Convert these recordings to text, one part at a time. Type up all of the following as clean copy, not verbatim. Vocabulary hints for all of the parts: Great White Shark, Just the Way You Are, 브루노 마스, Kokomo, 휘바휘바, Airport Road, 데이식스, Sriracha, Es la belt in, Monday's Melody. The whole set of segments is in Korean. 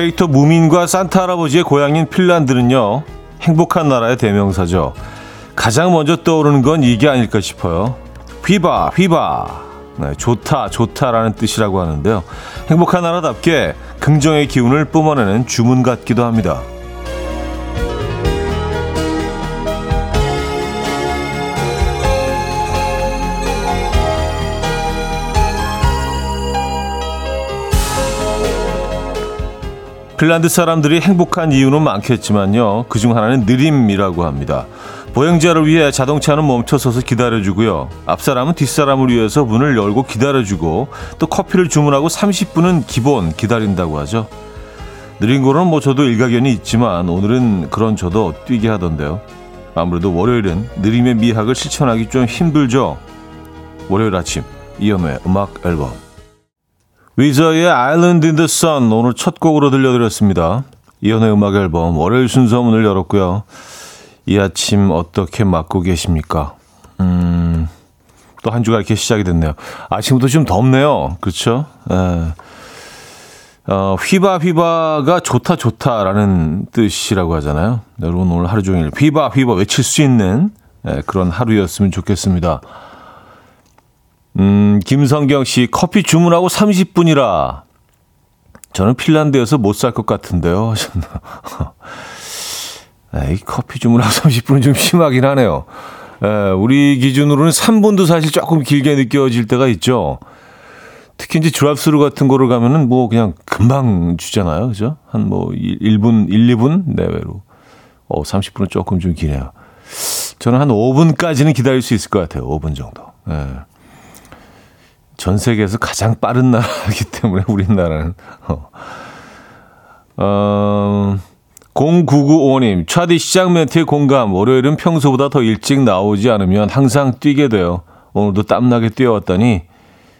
캐릭터 무민과 산타 할아버지의 고향인 핀란드는요, 행복한 나라의 대명사죠. 가장 먼저 떠오르는 건 이게 아닐까 싶어요. 휘바 휘바, 네, 좋다 좋다라는 뜻이라고 하는데요. 행복한 나라답게 긍정의 기운을 뿜어내는 주문 같기도 합니다. 핀란드 사람들이 행복한 이유는 많겠지만요, 그중 하나는 느림이라고 합니다. 보행자를 위해 자동차는 멈춰서서 기다려주고요, 앞사람은 뒷사람을 위해서 문을 열고 기다려주고, 또 커피를 주문하고 30분은 기본 기다린다고 하죠. 느린 거는 뭐 저도 일가견이 있지만 오늘은 그런 저도 뛰게 하던데요. 아무래도 월요일은 느림의 미학을 실천하기 좀 힘들죠. 월요일 아침 이현우의 음악 앨범, 위저의 Island in the Sun 오늘 첫 곡으로 들려드렸습니다. 이연의 음악 앨범 월요일 순서 문을 열었고요. 이 아침 어떻게 맞고 계십니까? 또 한 주가 이렇게 시작이 됐네요. 아침부터 좀 덥네요. 그렇죠? 휘바휘바가 좋다 좋다라는 뜻이라고 하잖아요. 여러분 오늘 하루 종일 휘바휘바 외칠 수 있는 그런 하루였으면 좋겠습니다. 김성경 씨, 커피 주문하고 30분이라. 저는 핀란드에서 못 살 것 같은데요. 에이, 커피 주문하고 30분은 좀 심하긴 하네요. 에, 우리 기준으로는 3분도 사실 조금 길게 느껴질 때가 있죠. 특히 이제 드랍스루 같은 거를 가면은 뭐 그냥 금방 주잖아요. 그죠? 한 뭐 1분, 1, 2분 내외로. 30분은 조금 좀 기네요. 저는 한 5분까지는 기다릴 수 있을 것 같아요. 5분 정도. 예. 전 세계에서 가장 빠른 나라이기 때문에 우리나라는. 0995님, 차디 시작 멘트의 공감. 월요일은 평소보다 더 일찍 나오지 않으면 항상 뛰게 돼요. 오늘도 땀나게 뛰어왔더니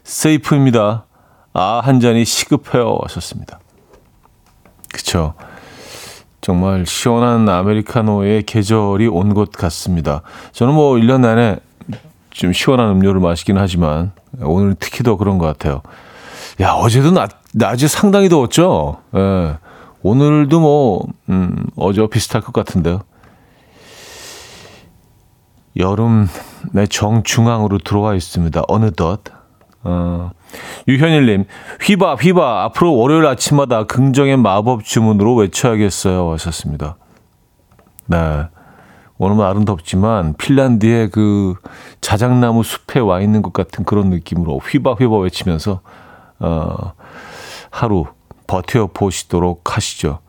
세이프입니다. 아, 한 잔이 시급해요. 하셨습니다. 그쵸. 정말 시원한 아메리카노의 계절이 온 것 같습니다. 저는 뭐 1년 내내 좀 시원한 음료를 마시긴 하지만 오늘 특히 더 그런 것 같아요. 야, 어제도 낮에 상당히 더웠죠. 예, 오늘도 뭐 어제와 비슷할 것 같은데요. 여름의 정중앙으로 들어와 있습니다. 어느덧. 유현일님, 휘바 휘바, 앞으로 월요일 아침마다 긍정의 마법 주문으로 외쳐야겠어요. 하셨습니다. 네. 오늘 아름답지만 핀란드의 그 자작나무 숲에 와 있는 것 같은 그런 느낌으로 휘바휘바 외치면서 하루 버텨보시도록 하시죠.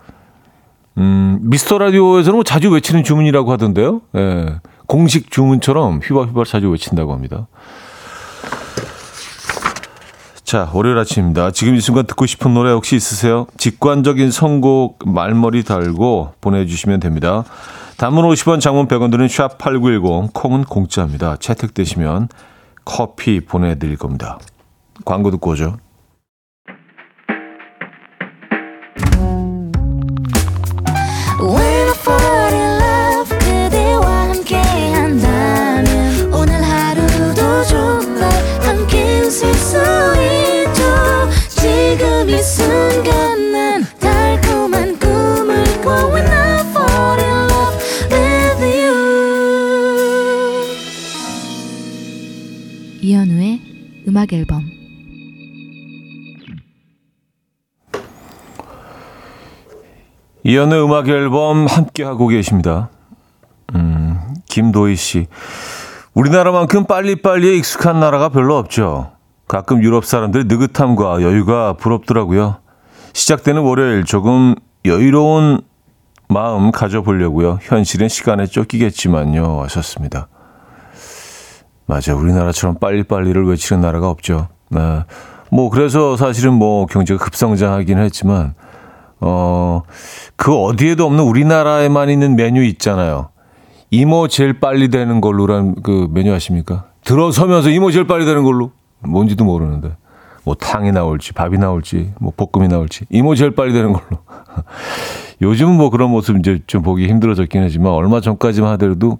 미스터 라디오에서는 뭐 자주 외치는 주문이라고 하던데요. 예, 공식 주문처럼 휘바휘바를 자주 외친다고 합니다. 자, 월요일 아침입니다. 지금 이 순간 듣고 싶은 노래 혹시 있으세요? 직관적인 선곡 말머리 달고 보내주시면 됩니다. 단문 50원, 장문 100원 드는 샵8910, 콩은 공짜입니다. 채택되시면 커피 보내드릴 겁니다. 광고 듣고 오죠. 이현우의 음악 앨범. 이현우의 음악 앨범 함께 하고 계십니다. 김도희 씨, 우리나라만큼 빨리빨리에 익숙한 나라가 별로 없죠. 가끔 유럽 사람들 느긋함과 여유가 부럽더라고요. 시작되는 월요일 조금 여유로운 마음 가져보려고요. 현실은 시간에 쫓기겠지만요. 하셨습니다. 맞아요. 우리나라처럼 빨리빨리를 외치는 나라가 없죠. 네. 뭐 그래서 사실은 뭐 경제가 급성장하긴 했지만 그 어디에도 없는 우리나라에만 있는 메뉴 있잖아요. 이모 제일 빨리 되는 걸로란 그 메뉴 아십니까? 들어서면서 이모 제일 빨리 되는 걸로. 뭔지도 모르는데 뭐 탕이 나올지 밥이 나올지 뭐 볶음이 나올지 이모 제일 빨리 되는 걸로. 요즘은 뭐 그런 모습 이제 좀 보기 힘들어졌긴 하지만 얼마 전까지만 하더라도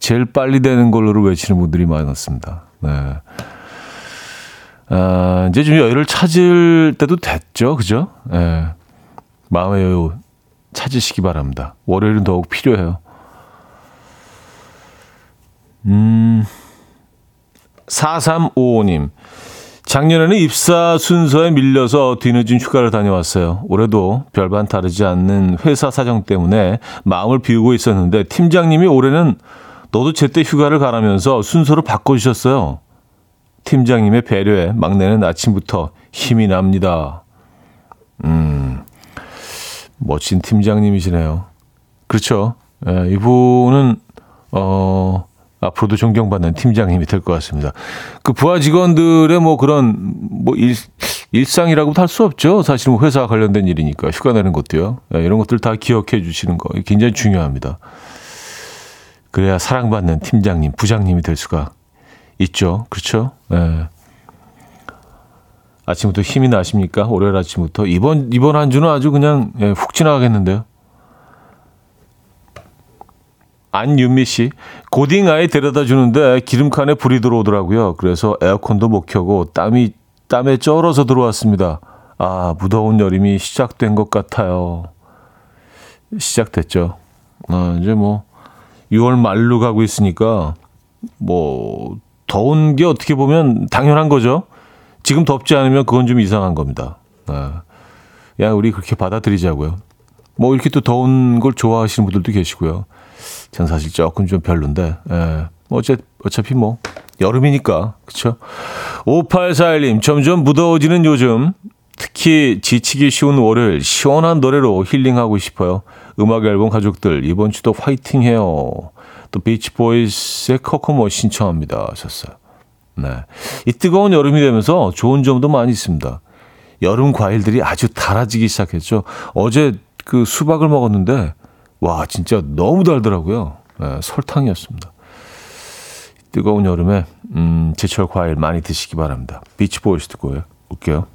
제일 빨리 되는 걸로를 외치는 분들이 많았습니다. 네. 이제 좀 여유를 찾을 때도 됐죠, 그죠? 네. 마음의 여유 찾으시기 바랍니다. 월요일은 더욱 필요해요. 4355님. 작년에는 입사 순서에 밀려서 뒤늦은 휴가를 다녀왔어요. 올해도 별반 다르지 않는 회사 사정 때문에 마음을 비우고 있었는데 팀장님이 올해는 너도 제때 휴가를 가라면서 순서를 바꿔주셨어요. 팀장님의 배려에 막내는 아침부터 힘이 납니다. 멋진 팀장님이시네요. 그렇죠. 예, 이분은 앞으로도 존경받는 팀장님이 될 것 같습니다. 그 부하 직원들의 뭐 그런 뭐 일상이라고도 할 수 없죠. 사실은 회사와 관련된 일이니까 휴가 내는 것도요. 예, 이런 것들 다 기억해 주시는 거 굉장히 중요합니다. 그래야 사랑받는 팀장님, 부장님이 될 수가 있죠. 그렇죠? 예. 아침부터 힘이 나십니까? 월요일 아침부터. 이번 한 주는 아주 그냥 훅 지나가겠는데요. 안윤미 씨. 고딩 아이 데려다 주는데 기름칸에 불이 들어오더라고요. 그래서 에어컨도 못 켜고 땀에 쩔어서 들어왔습니다. 아, 무더운 여름이 시작된 것 같아요. 시작됐죠. 이제 뭐 6월 말로 가고 있으니까 뭐 더운 게 어떻게 보면 당연한 거죠. 지금 덥지 않으면 그건 좀 이상한 겁니다. 야, 우리 그렇게 받아들이자고요. 뭐 이렇게 또 더운 걸 좋아하시는 분들도 계시고요. 전 사실 조금 좀 별론데. 어차피 뭐 여름이니까. 그렇죠? 5841님. 점점 무더워지는 요즘. 특히 지치기 쉬운 월요일 시원한 노래로 힐링하고 싶어요. 음악 앨범 가족들 이번 주도 화이팅해요. 또 비치 보이스의 코코모 신청합니다 하셨어요. 네, 이 뜨거운 여름이 되면서 좋은 점도 많이 있습니다. 여름 과일들이 아주 달아지기 시작했죠. 어제 그 수박을 먹었는데 와 진짜 너무 달더라고요. 네, 설탕이었습니다. 뜨거운 여름에 제철 과일 많이 드시기 바랍니다. 비치 보이스 듣고 올게요.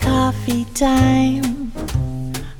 Coffee time,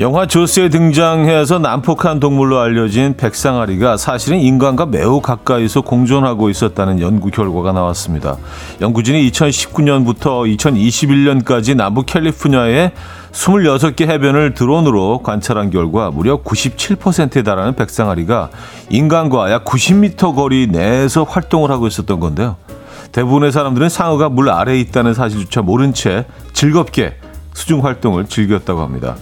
영화 조스에 등장해서 난폭한 동물로 알려진 백상아리가 사실은 인간과 매우 가까이서 공존하고 있었다는 연구 결과가 나왔습니다. 연구진이 2019년부터 2021년까지 남부 캘리포니아의 26개 해변을 드론으로 관찰한 결과 무려 97%에 달하는 백상아리가 인간과 약 90m 거리 내에서 활동을 하고 있었던 건데요. 대부분의 사람들은 상어가 물 아래에 있다는 사실조차 모른 채 즐겁게 수중 활동을 즐겼다고 합니다.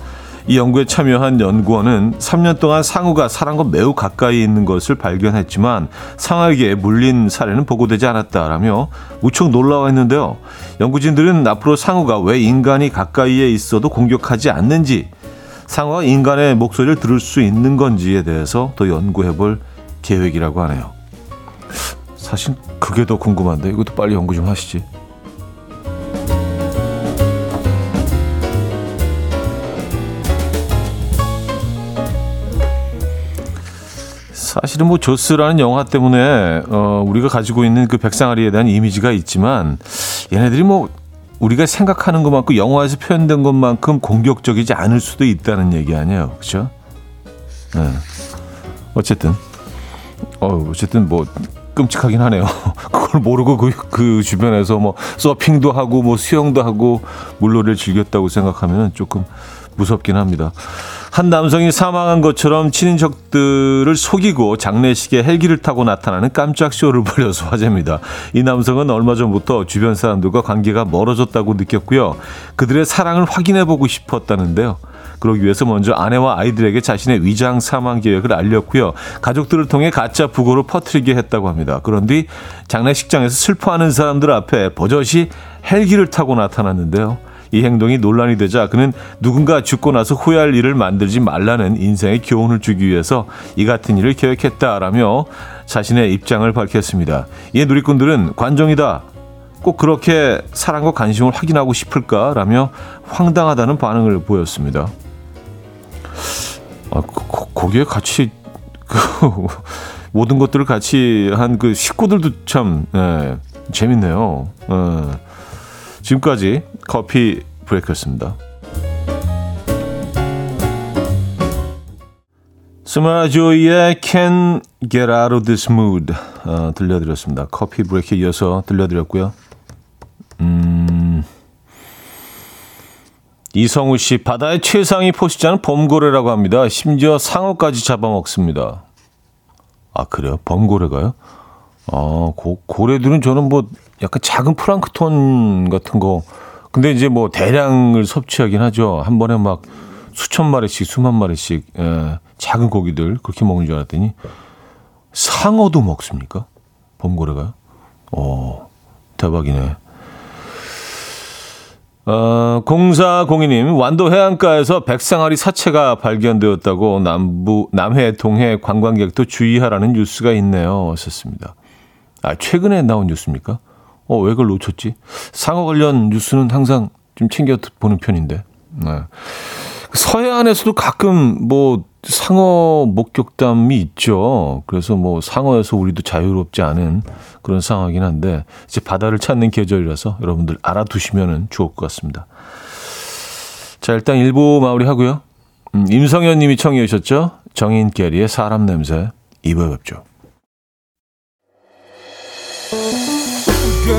이 연구에 참여한 연구원은 3년 동안 상어가 사람과 매우 가까이 있는 것을 발견했지만 상어에게 물린 사례는 보고되지 않았다라며 무척 놀라워했는데요. 연구진들은 앞으로 상어가 왜 인간이 가까이에 있어도 공격하지 않는지, 상어가 인간의 목소리를 들을 수 있는 건지에 대해서 더 연구해볼 계획이라고 하네요. 사실 그게 더 궁금한데 이것도 빨리 연구 좀 하시지. 사실은 뭐 조스라는 영화 때문에 우리가 가지고 있는 그 백상아리에 대한 이미지가 있지만 얘네들이 뭐 우리가 생각하는 것만큼 영화에서 표현된 것만큼 공격적이지 않을 수도 있다는 얘기 아니에요, 그렇죠? 네. 어쨌든 뭐 끔찍하긴 하네요. 그걸 모르고 그 주변에서 뭐 서핑도 하고 뭐 수영도 하고 물놀이를 즐겼다고 생각하면 조금 무섭긴 합니다. 한 남성이 사망한 것처럼 친인척들을 속이고 장례식에 헬기를 타고 나타나는 깜짝 쇼를 벌여서 화제입니다. 이 남성은 얼마 전부터 주변 사람들과 관계가 멀어졌다고 느꼈고요. 그들의 사랑을 확인해보고 싶었다는데요. 그러기 위해서 먼저 아내와 아이들에게 자신의 위장 사망 계획을 알렸고요. 가족들을 통해 가짜 부고를 퍼뜨리게 했다고 합니다. 그런 뒤 장례식장에서 슬퍼하는 사람들 앞에 버젓이 헬기를 타고 나타났는데요. 이 행동이 논란이 되자 그는 누군가 죽고 나서 후회할 일을 만들지 말라는 인생의 교훈을 주기 위해서 이 같은 일을 계획했다라며 자신의 입장을 밝혔습니다. 이에 누리꾼들은 관종이다, 꼭 그렇게 사랑과 관심을 확인하고 싶을까라며 황당하다는 반응을 보였습니다. 아, 거기에 같이 모든 것들을 같이 한 그 식구들도 참 예, 재밌네요. 예. 지금까지 커피 브레이크였습니다. 스마라 조이의 Can Get Out of This Mood 들려드렸습니다. 커피 브레이크에 이어서 들려드렸고요. 이성우 씨, 바다의 최상위 포식자는 범고래라고 합니다. 심지어 상어까지 잡아먹습니다. 아, 그래요? 범고래가요? 아, 고래들은 저는 뭐 약간 작은 플랑크톤 같은 거. 근데 이제 뭐 대량을 섭취하긴 하죠. 한 번에 막 수천 마리씩, 수만 마리씩. 예. 작은 고기들 그렇게 먹는 줄 알았더니 상어도 먹습니까? 범고래가요? 오, 대박이네. 0402님, 완도 해안가에서 백상아리 사체가 발견되었다고 남해 동해 관광객도 주의하라는 뉴스가 있네요. 왔었습니다. 아, 최근에 나온 뉴스입니까? 왜 그걸 놓쳤지? 상어 관련 뉴스는 항상 좀 챙겨 보는 편인데. 네. 서해안에서도 가끔 뭐 상어 목격담이 있죠. 그래서 뭐 상어에서 우리도 자유롭지 않은 그런 상황이긴 한데 이제 바다를 찾는 계절이라서 여러분들 알아두시면 좋을 것 같습니다. 자, 일단 1부 마무리하고요. 임성현 님이 청해 주셨죠. 정인 캐리의 사람 냄새. 2부에 뵙죠.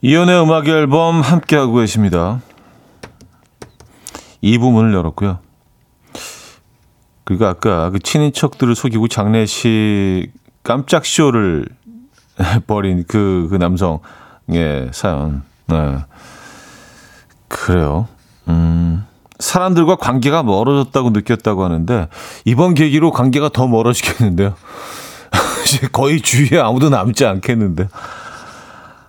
이현우의 음악 앨범 함께하고 계십니다. 2부 문을 열었고요. 그리고 아까 그 친인척들을 속이고 장례식 깜짝 쇼를 벌인 그 남성의 사연. 네. 그래요. 사람들과 관계가 멀어졌다고 느꼈다고 하는데 이번 계기로 관계가 더 멀어지겠는데요. 이제 거의 주위에 아무도 남지 않겠는데.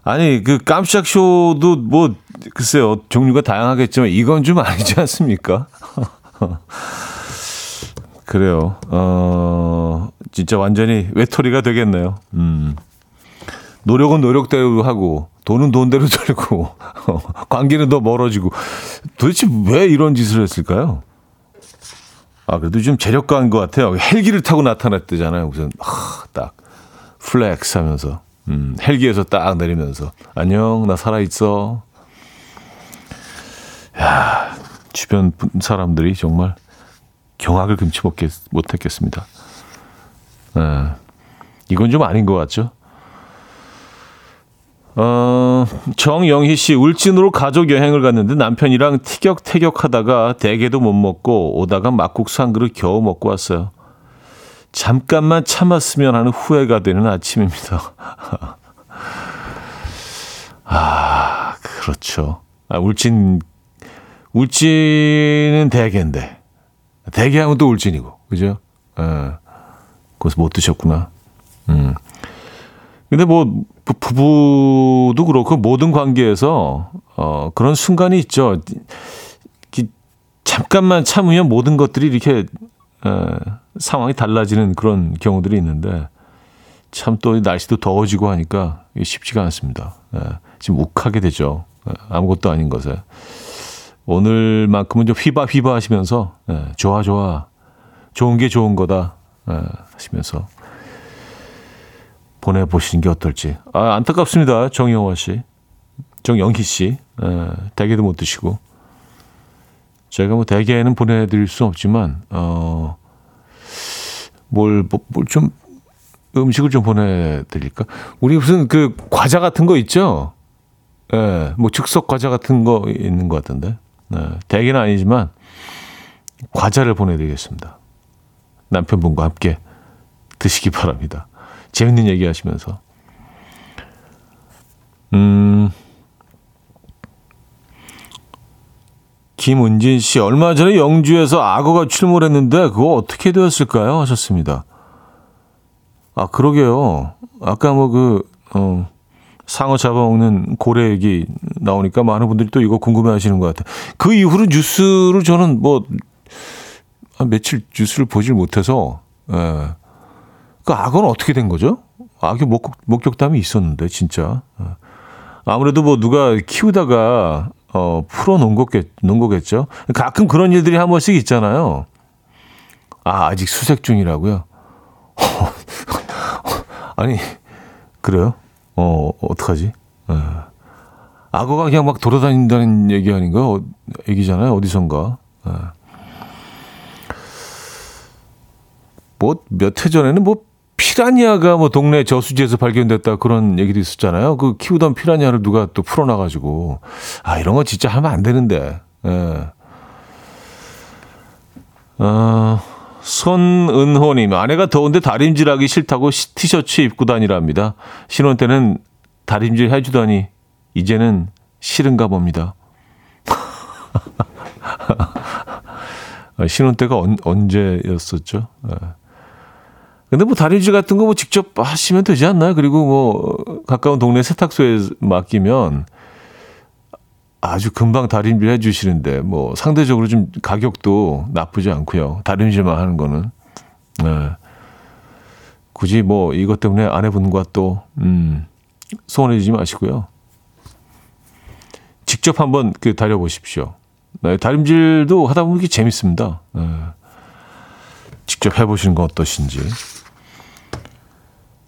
아니, 그 깜짝 쇼도 뭐 글쎄요. 종류가 다양하겠지만 이건 좀 아니지 않습니까? 그래요. 진짜 완전히 외톨이가 되겠네요. 노력은 노력대로 하고 돈은 돈대로 들고 관계는 더 멀어지고 도대체 왜 이런 짓을 했을까요? 아, 그래도 좀 재력가인 것 같아요. 헬기를 타고 나타났대잖아요. 무슨 딱 플렉스 하면서 헬기에서 딱 내리면서 안녕 나 살아있어. 야, 주변 사람들이 정말 경악을 금치 못했겠습니다. 이건 좀 아닌 것 같죠? 정영희 씨, 울진으로 가족 여행을 갔는데 남편이랑 티격태격하다가 대게도 못 먹고 오다가 막국수 한 그릇 겨우 먹고 왔어요. 잠깐만 참았으면 하는 후회가 되는 아침입니다. 아, 그렇죠. 아, 울진은 대게인데. 대게하면 또 울진이고, 그죠? 거기서 못 드셨구나. 근데 뭐, 부부도 그렇고, 모든 관계에서, 그런 순간이 있죠. 잠깐만 참으면 모든 것들이 이렇게, 상황이 달라지는 그런 경우들이 있는데, 참 또 날씨도 더워지고 하니까 쉽지가 않습니다. 지금 욱하게 되죠. 아무것도 아닌 것에. 오늘만큼은 좀 휘바휘바 하시면서 좋아 좋은 게 좋은 거다 하시면서 보내보시는 게 어떨지. 아, 안타깝습니다. 정영화 씨, 정영희 씨, 대게도 못 드시고. 저희가 뭐 대게는 보내드릴 수는 없지만 좀 음식을 좀 보내드릴까? 우리 무슨 그 과자 같은 거 있죠? 예, 뭐 즉석 과자 같은 거 있는 것 같은데. 대게는 아니지만 과자를 보내드리겠습니다. 남편분과 함께 드시기 바랍니다. 재밌는 얘기하시면서. 김은진 씨, 얼마 전에 영주에서 악어가 출몰했는데 그거 어떻게 되었을까요? 하셨습니다. 아, 그러게요. 아까 뭐 상어 잡아먹는 고래 얘기 나오니까 많은 분들이 또 이거 궁금해하시는 것 같아요. 그 이후로 뉴스를 저는 한 며칠 뉴스를 보질 못해서 그 악어는 어떻게 된 거죠? 악어 목격담이 있었는데 진짜 아무래도 누가 키우다가 풀어놓은 거겠죠. 가끔 그런 일들이 한 번씩 있잖아요. 아, 아직 수색 중이라고요? 아니, 그래요? 어떡하지? 악어가 그냥 막 돌아다닌다는 얘기 아닌가? 얘기잖아요. 어디선가. 몇 해 전에는 피라냐가 동네 저수지에서 발견됐다 그런 얘기도 있었잖아요. 그 키우던 피라냐를 누가 또 풀어놔가지고. 아, 이런 거 진짜 하면 안 되는데. 손은호님, 아내가 더운데 다림질하기 싫다고 티셔츠 입고 다니랍니다. 신혼 때는 다림질 해주더니 이제는 싫은가 봅니다. 신혼 때가 언제였었죠? 근데 다림질 같은 거 직접 하시면 되지 않나요? 그리고 가까운 동네 세탁소에 맡기면 아주 금방 다림질 해주시는데 상대적으로 좀 가격도 나쁘지 않고요. 다림질만 하는 거는 굳이 이것 때문에 아내분과 또 소원해지지 마시고요. 직접 한번 다려보십시오. 다림질도 하다 보면 재밌습니다. 직접 해보시는 건 어떠신지.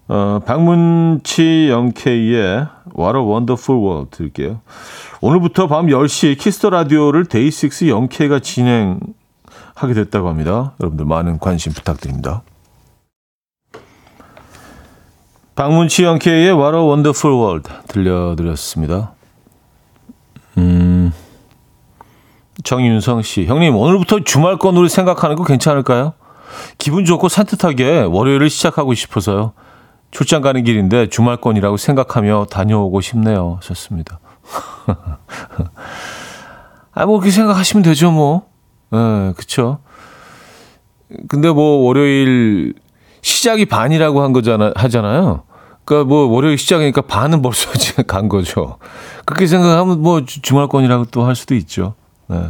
박문치 영케이의 What a Wonderful World 들을게요. 오늘부터 밤 10시 키스터 라디오를 데이식스 영케이가 진행하게 됐다고 합니다. 여러분들 많은 관심 부탁드립니다. 박문치 영케이의 What a Wonderful World 들려드렸습니다. 정윤성 씨, 형님 오늘부터 주말권으로 생각하는 거 괜찮을까요? 기분 좋고 산뜻하게 월요일을 시작하고 싶어서요. 출장 가는 길인데 주말권이라고 생각하며 다녀오고 싶네요. 좋습니다. 그렇게 생각하시면 되죠, 그쵸. 근데 월요일 시작이 반이라고 하잖아요. 그러니까 월요일 시작이니까 반은 벌써 간 거죠. 그렇게 생각하면 주말권이라고 또 할 수도 있죠. 네.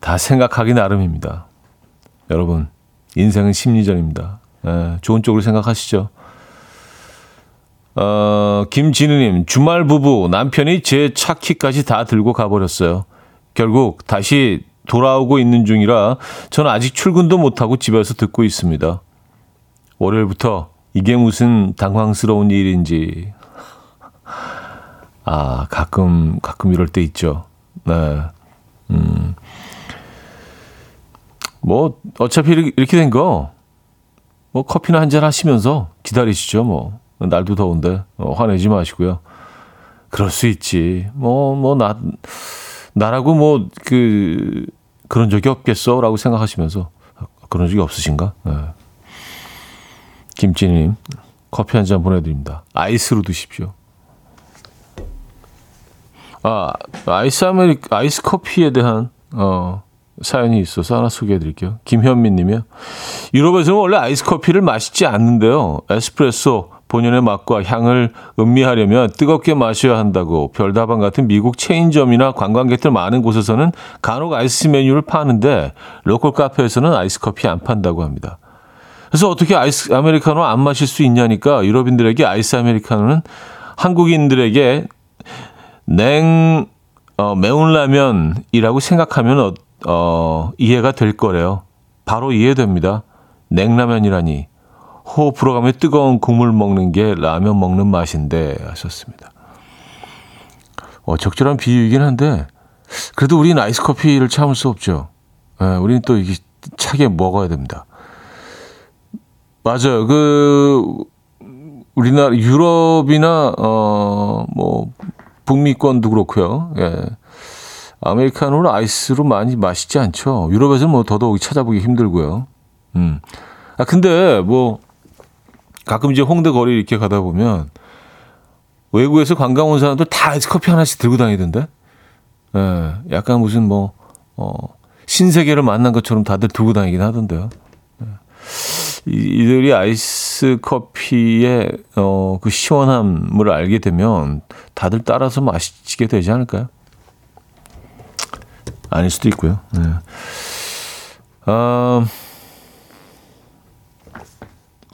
다 생각하기 나름입니다. 여러분, 인생은 심리전입니다. 좋은 쪽으로 생각하시죠. 김진우님, 주말 부부 남편이 제 차 키까지 다 들고 가버렸어요. 결국 다시 돌아오고 있는 중이라 저는 아직 출근도 못하고 집에서 듣고 있습니다. 월요일부터 이게 무슨 당황스러운 일인지. 아, 가끔 이럴 때 있죠. 네. 어차피 이렇게 된 거, 커피나 한잔 하시면서 기다리시죠, 날도 더운데, 화내지 마시고요. 그럴 수 있지. 나라고 그런 적이 없겠어? 라고 생각하시면서, 그런 적이 없으신가? 네. 김진희님, 커피 한잔 보내드립니다. 아이스로 드십시오. 아, 아이스 커피에 대한, 사연이 있어서 하나 소개해드릴게요. 김현민님이요. 유럽에서는 원래 아이스 커피를 마시지 않는데요. 에스프레소 본연의 맛과 향을 음미하려면 뜨겁게 마셔야 한다고 별다방 같은 미국 체인점이나 관광객들 많은 곳에서는 간혹 아이스 메뉴를 파는데 로컬 카페에서는 아이스 커피 안 판다고 합니다. 그래서 어떻게 아이스 아메리카노 안 마실 수 있냐니까 유럽인들에게 아이스 아메리카노는 한국인들에게 매운 라면이라고 생각하면 이해가 될 거래요. 바로 이해됩니다. 냉라면이라니. 호 불어가며 뜨거운 국물 먹는 게 라면 먹는 맛인데 하셨습니다. 적절한 비유이긴 한데 그래도 우리는 아이스 커피를 참을 수 없죠. 우리는 또 이게 차게 먹어야 됩니다. 맞아요. 우리나라 유럽이나 북미권도 그렇고요. 예. 아메리카노를 아이스로 많이 마시지 않죠. 유럽에서는 더더욱 찾아보기 힘들고요. 근데 가끔 이제 홍대 거리 이렇게 가다 보면 외국에서 관광 온 사람들 다 아이스커피 하나씩 들고 다니던데. 예, 약간 무슨 뭐 신세계를 만난 것처럼 다들 들고 다니긴 하던데요. 예. 이들이 아이스 커피의 그 시원함을 알게 되면 다들 따라서 마시게 되지 않을까요? 아닐 수도 있고요. 네. 아,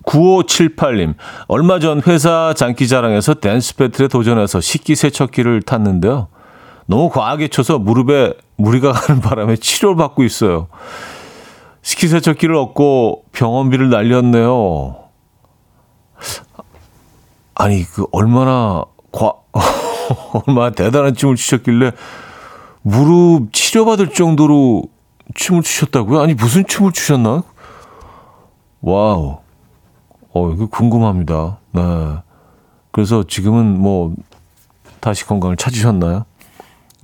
9578님. 얼마 전 회사 장기자랑에서 댄스 배틀에 도전해서 식기세척기를 탔는데요. 너무 과하게 쳐서 무릎에 무리가 가는 바람에 치료를 받고 있어요. 식기세척기를 얻고 병원비를 날렸네요. 아니, 그 얼마나 얼마나 대단한 춤을 추셨길래 무릎 치료받을 정도로 춤을 추셨다고요? 아니, 무슨 춤을 추셨나? 와우. 이거 궁금합니다. 네. 그래서 지금은 뭐 다시 건강을 찾으셨나요?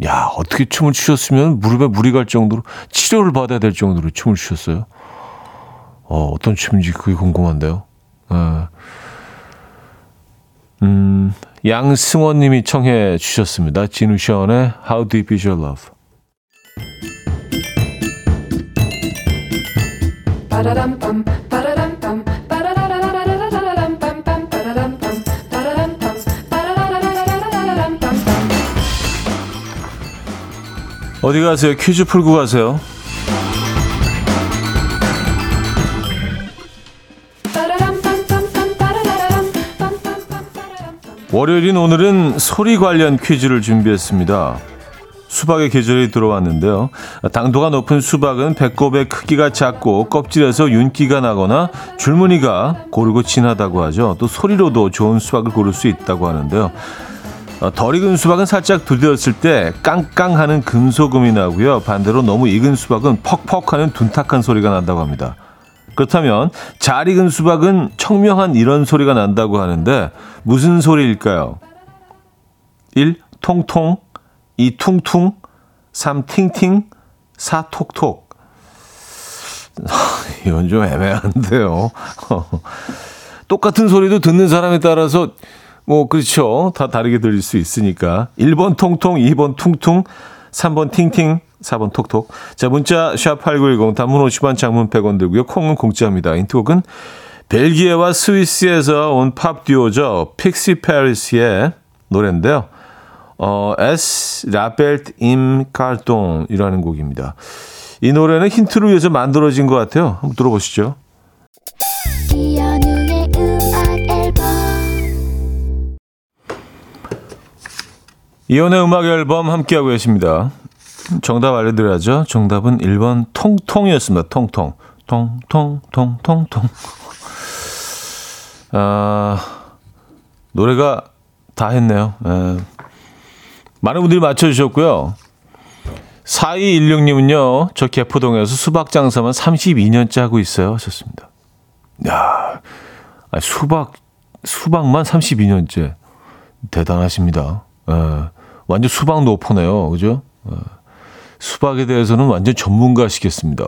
야, 어떻게 춤을 추셨으면 무릎에 물이 갈 정도로 치료를 받아야 될 정도로 춤을 추셨어요? 어떤 춤인지 그게 궁금한데요. 네. 양승원 님이 청해 주셨습니다. 진우션의 How Deep Is Your Love. 어디 가세요? 퀴즈 풀고 가세요. 월요일인 오늘은 소리 관련 퀴즈를 준비했습니다. 수박의 계절이 들어왔는데요. 당도가 높은 수박은 배꼽의 크기가 작고 껍질에서 윤기가 나거나 줄무늬가 고르고 진하다고 하죠. 또 소리로도 좋은 수박을 고를 수 있다고 하는데요. 덜 익은 수박은 살짝 두드렸을 때 깡깡하는 금소음이 나고요. 반대로 너무 익은 수박은 퍽퍽하는 둔탁한 소리가 난다고 합니다. 그렇다면 잘 익은 수박은 청명한 이런 소리가 난다고 하는데 무슨 소리일까요? 1. 통통 2. 퉁퉁 3. 팅팅 4. 톡톡. 이건 좀 애매한데요. 똑같은 소리도 듣는 사람에 따라서 뭐 그렇죠. 다 다르게 들릴 수 있으니까 1번 통통 2번 퉁퉁 3번 팅팅 4번 톡톡. 자, 문자 샵8910 단문 50원 장문 100원 들고요. 콩은 공짜입니다. 인트곡은 벨기에와 스위스에서 온 팝 듀오죠. 픽시 페리스의 노래인데요. Es la belt in 이라는 곡입니다. 이 노래는 힌트를 위해서 만들어진 것 같아요. 한번 들어보시죠. 이현우의 음악 앨범. 이현우의 음악 앨범 함께하고 계십니다. 정답 알려드려야죠. 정답은 1번 통통이었습니다. 통통. 통통통통통. 아, 노래가 다 했네요. 에. 많은 분들이 맞춰주셨고요. 4216님은요. 저 개포동에서 수박 장사만 32년째 하고 있어요 하셨습니다. 야, 수박만 32년째. 대단하십니다. 에. 완전 수박 노포네요. 그죠? 수박에 대해서는 완전 전문가시겠습니다.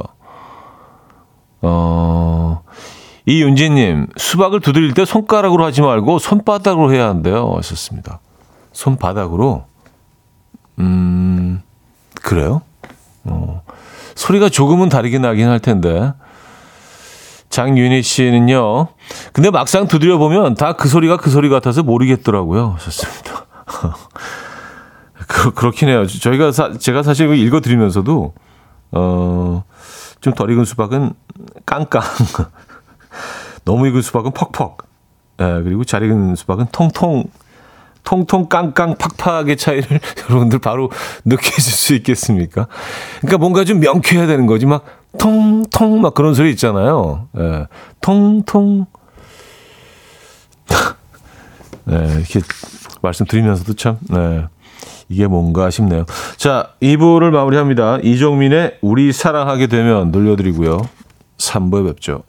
이윤지님, 수박을 두드릴 때 손가락으로 하지 말고 손바닥으로 해야 한대요. 하셨습니다. 손바닥으로? 그래요? 소리가 조금은 다르게 나긴 할 텐데. 장윤희 씨는요, 근데 막상 두드려보면 다 그 소리 같아서 모르겠더라고요. 하셨습니다. 그렇긴 해요. 제가 사실 읽어드리면서도, 좀 덜 익은 수박은 깡깡. 너무 익은 수박은 퍽퍽. 예, 그리고 잘 익은 수박은 통통, 깡깡, 팍팍의 차이를 여러분들 바로 느끼실 수 있겠습니까? 그러니까 뭔가 좀 명쾌해야 되는 거지. 막, 통통, 막 그런 소리 있잖아요. 예, 통통. 네, 이렇게 말씀드리면서도 참, 네. 이게 뭔가 싶네요. 자, 2부를 마무리합니다. 이종민의 우리 사랑하게 되면 들려드리고요. 3부에 뵙죠.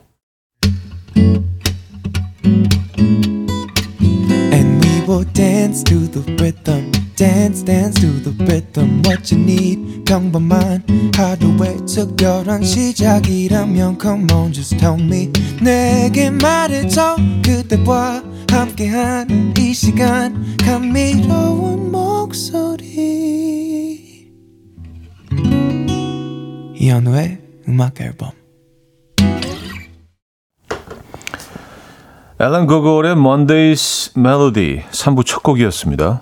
And we will dance to the rhythm. Dance, dance to the rhythm. What you need, 평범한 하루의 특별한 시작이라면 Come on, just tell me. 내게 말해줘, 그대와 함께하는 이 시간 감미로운 목소리 이현우의 음악 앨범. 앨런 고고의 Monday's Melody 3부 첫 곡이었습니다.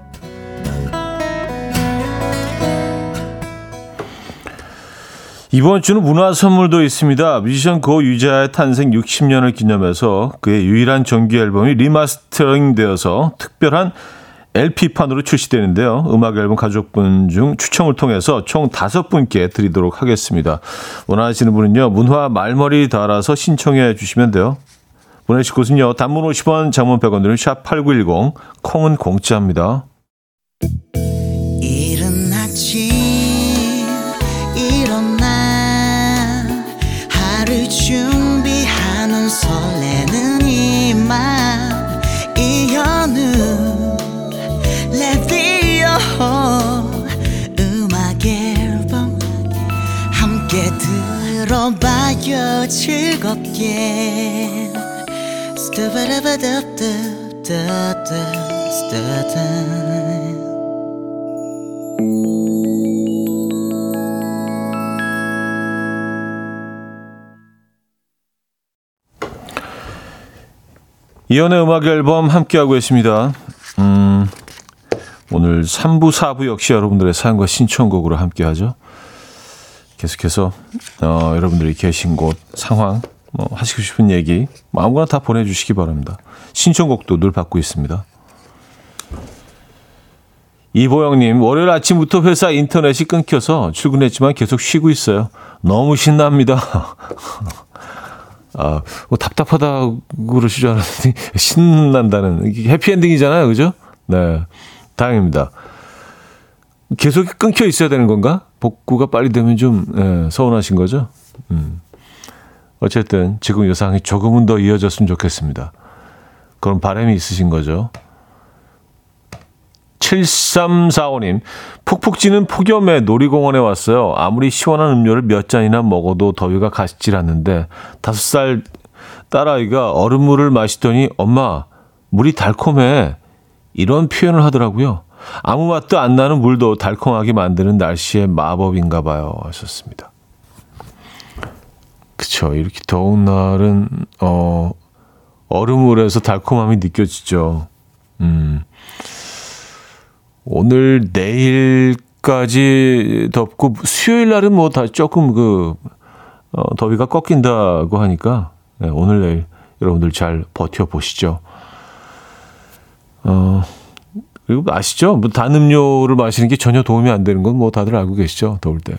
이번 주는 문화 선물도 있습니다. 뮤지션 고 유자의 탄생 60년을 기념해서 그의 유일한 정규 앨범이 리마스터링되어서 특별한 LP판으로 출시되는데요. 음악 앨범 가족분 중 추첨을 통해서 총 5분께 드리도록 하겠습니다. 원하시는 분은요. 문화 말머리 달아서 신청해 주시면 돼요. 보내실 곳은요. 단문 50원, 장문 100원들은 샵 8910, 콩은 공짜입니다. 이른 아침 일어나 하루 준비하는 설레는 이 맘 이현우 레디오 음악 앨범 함께 들어봐요 즐겁게 이연의 음악 앨범 함께하고 있습니다. 오늘 3부, 4부 역시 여러분들의 사연과 신청곡으로 함께하죠. 계속해서 여러분들이 계신 곳, 상황, 뭐 하시고 싶은 얘기 아무거나 다 보내주시기 바랍니다. 신청곡도 늘 받고 있습니다. 이보영님, 월요일 아침부터 회사 인터넷이 끊겨서 출근했지만 계속 쉬고 있어요. 너무 신납니다. 아, 뭐 답답하다고 그러시지 않았는데 신난다는 해피엔딩이잖아요, 그죠? 네, 다행입니다. 계속 끊겨 있어야 되는 건가? 복구가 빨리 되면 좀 서운하신 거죠? 어쨌든 지금 이 상황이 조금은 더 이어졌으면 좋겠습니다. 그런 바람이 있으신 거죠. 7345님, 푹푹 찌는 폭염에 놀이공원에 왔어요. 아무리 시원한 음료를 몇 잔이나 먹어도 더위가 가시질 않는데 5살 딸아이가 얼음물을 마시더니 엄마, 물이 달콤해. 이런 표현을 하더라고요. 아무 맛도 안 나는 물도 달콤하게 만드는 날씨의 마법인가 봐요. 하셨습니다. 그렇죠. 이렇게 더운 날은 얼음물에서 달콤함이 느껴지죠. 오늘 내일까지 덥고 수요일 날은 뭐 다 조금 더위가 꺾인다고 하니까 네, 오늘 내일 여러분들 잘 버텨보시죠. 그리고 아시죠? 뭐 단 음료를 마시는 게 전혀 도움이 안 되는 건 뭐 다들 알고 계시죠? 더울 때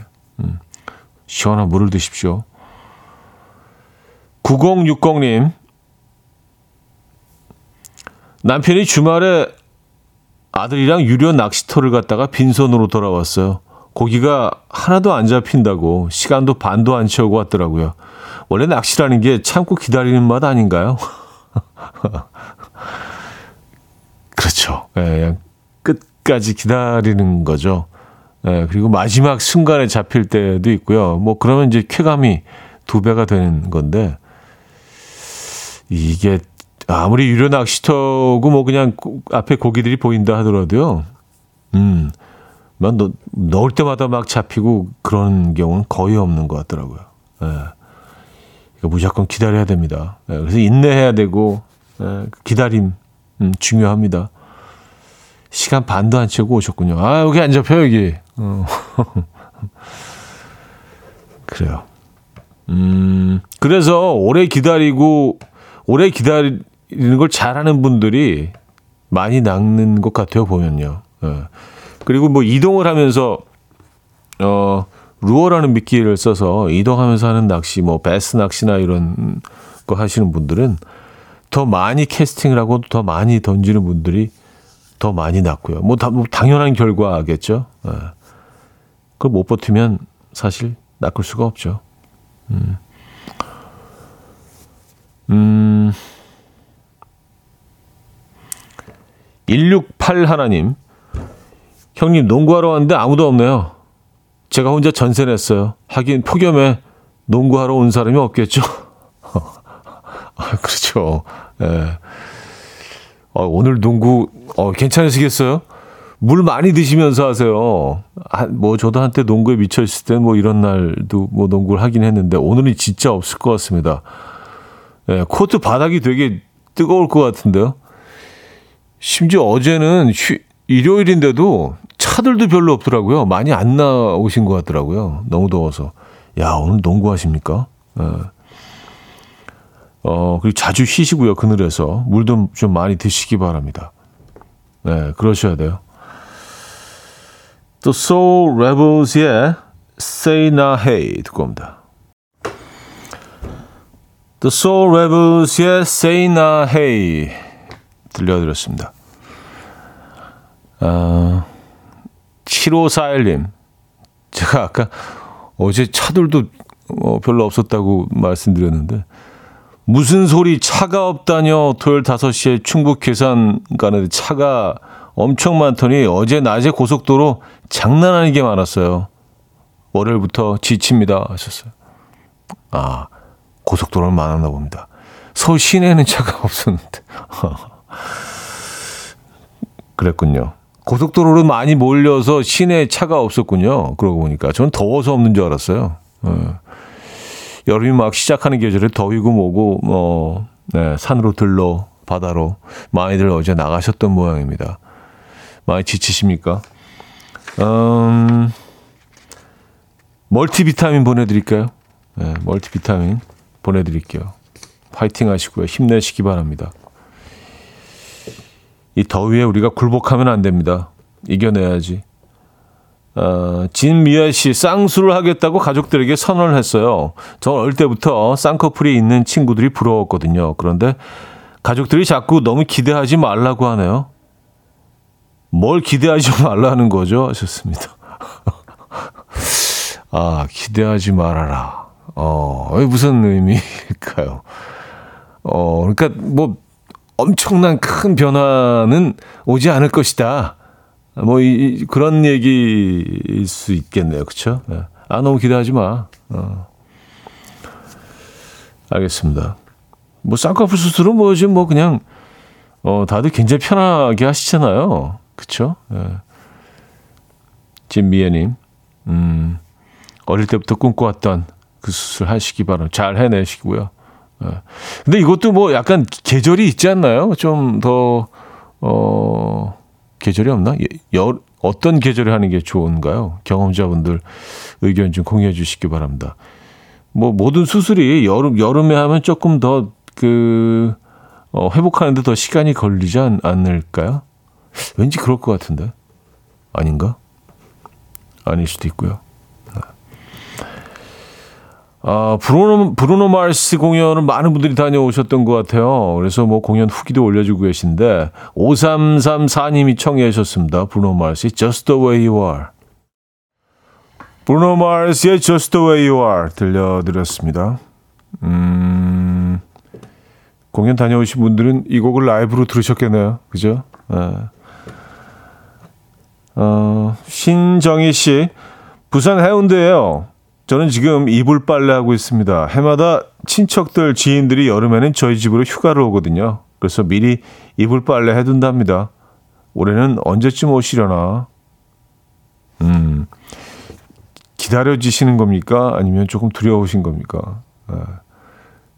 시원한 물을 드십시오. 9060님, 남편이 주말에 아들이랑 유료 낚시터를 갔다가 빈손으로 돌아왔어요. 고기가 하나도 안 잡힌다고 시간도 반도 안 채우고 왔더라고요. 원래 낚시라는 게 참고 기다리는 맛 아닌가요? 그렇죠. 예, 끝 끝까지 기다리는 거죠. 예, 그리고 마지막 순간에 잡힐 때도 있고요. 뭐 그러면 이제 쾌감이 2배가 되는 건데, 이게 아무리 유료 낚시터고 뭐 그냥 앞에 고기들이 보인다 하더라도요. 막 넣을 때마다 막 잡히고 그런 경우는 거의 없는 것 같더라고요. 예. 그러니까 무조건 기다려야 됩니다. 예, 그래서 인내해야 되고, 예, 기다림 중요합니다. 시간 반도 안 채우고 오셨군요. 아, 여기 안 잡혀요, 여기. 그래요. 그래서 오래 기다리는 걸 잘하는 분들이 많이 낚는 것 같아요, 보면요. 예. 그리고 뭐 이동을 하면서, 루어라는 미끼를 써서 이동하면서 하는 낚시, 뭐, 베스 낚시나 이런 거 하시는 분들은 더 많이 캐스팅을 하고 더 많이 던지는 분들이 더 많이 낚고요. 뭐 당연한 결과겠죠. 예. 그걸 못 버티면 사실 낚을 수가 없죠. 음. 168 하나님, 형님 농구하러 왔는데 아무도 없네요. 제가 혼자 전세 냈어요. 하긴 폭염에 농구하러 온 사람이 없겠죠. 아, 그렇죠. 예. 오늘 농구 괜찮으시겠어요? 물 많이 드시면서 하세요. 뭐 저도 한때 농구에 미쳐 있을 때 뭐 이런 날도 뭐 농구를 하긴 했는데 오늘은 진짜 없을 것 같습니다. 예, 코트 바닥이 되게 뜨거울 것 같은데요. 심지어 어제는 일요일인데도 차들도 별로 없더라고요. 많이 안 나오신 것 같더라고요. 너무 더워서. 야, 오늘 농구하십니까? 예. 그리고 자주 쉬시고요. 그늘에서. 물도 좀 많이 드시기 바랍니다. 네, 그러셔야 돼요. 또 Soul Rebels의 Say Na Hey 듣고 옵니다. 또 Soul Rebels의 Say Na Hey 들려드렸습니다. 7541님, 제가 아까 어제 차들도 별로 없었다고 말씀드렸는데 무슨 소리 차가 없다뇨. 토요일 5시에 충북 괴산 가는데 차가 엄청 많더니 어제 낮에 고속도로 장난 아니게 많았어요. 월요일부터 지칩니다 하셨어요. 아, 고속도로는 많았나 봅니다. 서울 시내에는 차가 없었는데. 그랬군요. 고속도로로 많이 몰려서 시내에 차가 없었군요. 그러고 보니까 저는 더워서 없는 줄 알았어요. 여름이 막 시작하는 계절에 더위고 뭐고 네, 산으로 들러 바다로 많이들 어제 나가셨던 모양입니다. 많이 지치십니까? 멀티비타민 보내드릴까요? 네, 멀티비타민 보내드릴게요. 파이팅 하시고요. 힘내시기 바랍니다. 이 더위에 우리가 굴복하면 안 됩니다. 이겨내야지. 진미아 씨, 쌍수를 하겠다고 가족들에게 선언을 했어요. 전 어릴 때부터 쌍꺼풀이 있는 친구들이 부러웠거든요. 그런데 가족들이 자꾸 너무 기대하지 말라고 하네요. 뭘 기대하지 말라는 거죠? 하셨습니다. 아, 기대하지 말아라. 무슨 의미일까요? 그러니까 뭐 엄청난 큰 변화는 오지 않을 것이다. 뭐 그런 얘기일 수 있겠네요, 그렇죠? 아, 너무 기대하지 마. 알겠습니다. 뭐 쌍꺼풀 수술은 뭐지? 뭐 그냥 다들 굉장히 편하게 하시잖아요, 그렇죠? 예. 진미애님, 어릴 때부터 꿈꿔왔던 그 수술 하시기 바랍니다. 잘 해내시고요. 예. 근데 이것도 뭐 약간 계절이 있지 않나요? 좀 더 계절이 없나? 어떤 계절에 하는 게 좋은가요? 경험자분들 의견 좀 공유해 주시기 바랍니다. 뭐 모든 수술이 여름에 하면 조금 더 회복하는데 더 시간이 걸리지 않을까요? 왠지 그럴 것 같은데 아닌가? 아닐 수도 있고요. 아, 브루노 마스 공연은 많은 분들이 다녀오셨던 것 같아요. 그래서 뭐 공연 후기도 올려주고 계신데 5334님이 청해 주셨습니다. 브루노 마스의 Just the Way You Are. 브루노 마스의 Just the Way You Are 들려드렸습니다. 공연 다녀오신 분들은 이 곡을 라이브로 들으셨겠네요, 그죠? 네. 신정희 씨, 부산 해운대예요. 저는 지금 이불 빨래하고 있습니다. 해마다 친척들, 지인들이 여름에는 저희 집으로 휴가를 오거든요. 그래서 미리 이불 빨래 해둔답니다. 올해는 언제쯤 오시려나? 기다려지시는 겁니까? 아니면 조금 두려우신 겁니까?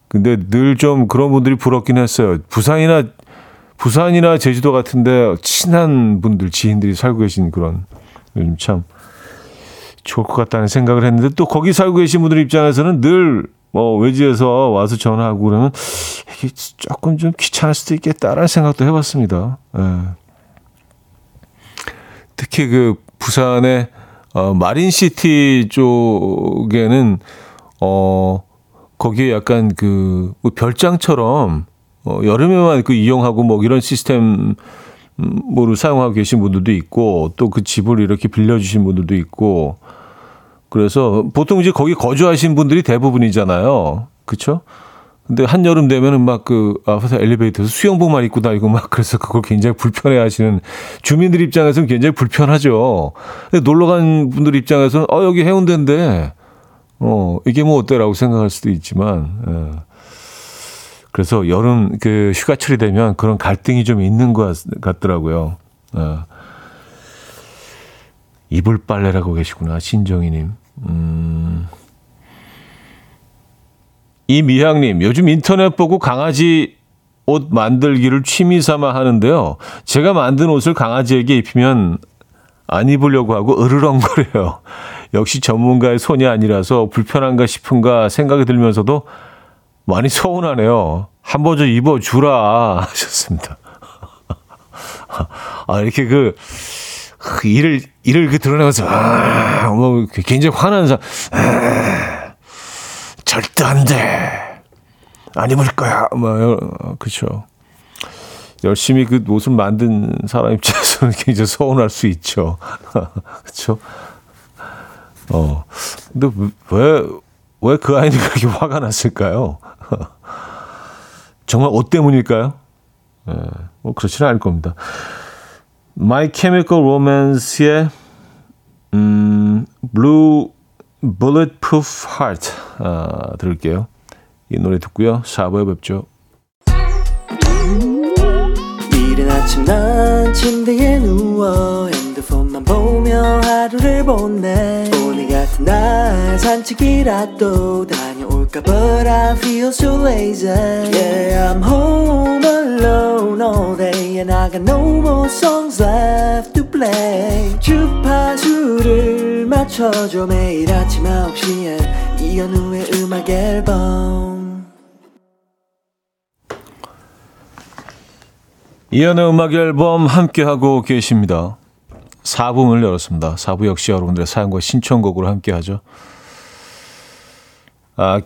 근데 늘 좀 그런 분들이 부럽긴 했어요. 부산이나 제주도 같은데 친한 분들, 지인들이 살고 계신 그런, 요즘 참 좋을 것 같다는 생각을 했는데, 또 거기 살고 계신 분들 입장에서는 늘 뭐 외지에서 와서 전화하고 그러면 이게 조금 좀 귀찮을 수도 있겠다라는 생각도 해봤습니다. 예. 특히 그 부산의 마린시티 쪽에는 거기에 약간 그 별장처럼 여름에만 그 이용하고 뭐 이런 시스템으로 사용하고 계신 분들도 있고, 또 그 집을 이렇게 빌려주신 분들도 있고, 그래서 보통 이제 거기 거주하신 분들이 대부분이잖아요. 그렇죠? 근데 한여름 되면은 막 그 아파트 엘리베이터에서 수영복만 입고 다니고 막, 그래서 그걸 굉장히 불편해 하시는 주민들 입장에서는 굉장히 불편하죠. 근데 놀러 간 분들 입장에서는 여기 해운대인데 이게 뭐 어때라고 생각할 수도 있지만, 그래서 여름 그 휴가철이 되면 그런 갈등이 좀 있는 것 같더라고요. 이불 빨래라고 계시구나, 신정희님. 이미향님, 요즘 인터넷 보고 강아지 옷 만들기를 취미 삼아 하는데요. 제가 만든 옷을 강아지에게 입히면 안 입으려고 하고 으르렁거려요. 역시 전문가의 손이 아니라서 불편한가 싶은가 생각이 들면서도 많이 서운하네요. 한 번 좀 입어주라 하셨습니다. 이렇게 이를 그 드러내면서 뭐 굉장히 화난 사람. 절대 안 돼. 안 입을 거야. 그렇죠. 열심히 그 옷을 만든 사람 입장에서는 굉장히 서운할 수 있죠. 그렇죠. 근데 왜 그 아이는 그렇게 화가 났을까요? 정말 옷 때문일까요? 뭐 그렇지는 않을 겁니다. My Chemical Romance의 Bulletproof Heart 들을게요. 이 노래 듣고요. 4부에 뵙죠. 이른 아침 난 침대에 누워 핸드폰만 보며 하루를 보내. 오늘 같은 날 산책이라도 다녀올까. But I feel so lazy. Yeah, I'm home alone all day and I got no more songs left to play. 주파수를 맞춰줘. 매일 아침 9시에 이현우의 음악 앨범. 이현우의 음악 앨범 함께하고 계십니다. 4부문을 열었습니다. 4부 역시 여러분들의 사연과 신청곡으로 함께하죠.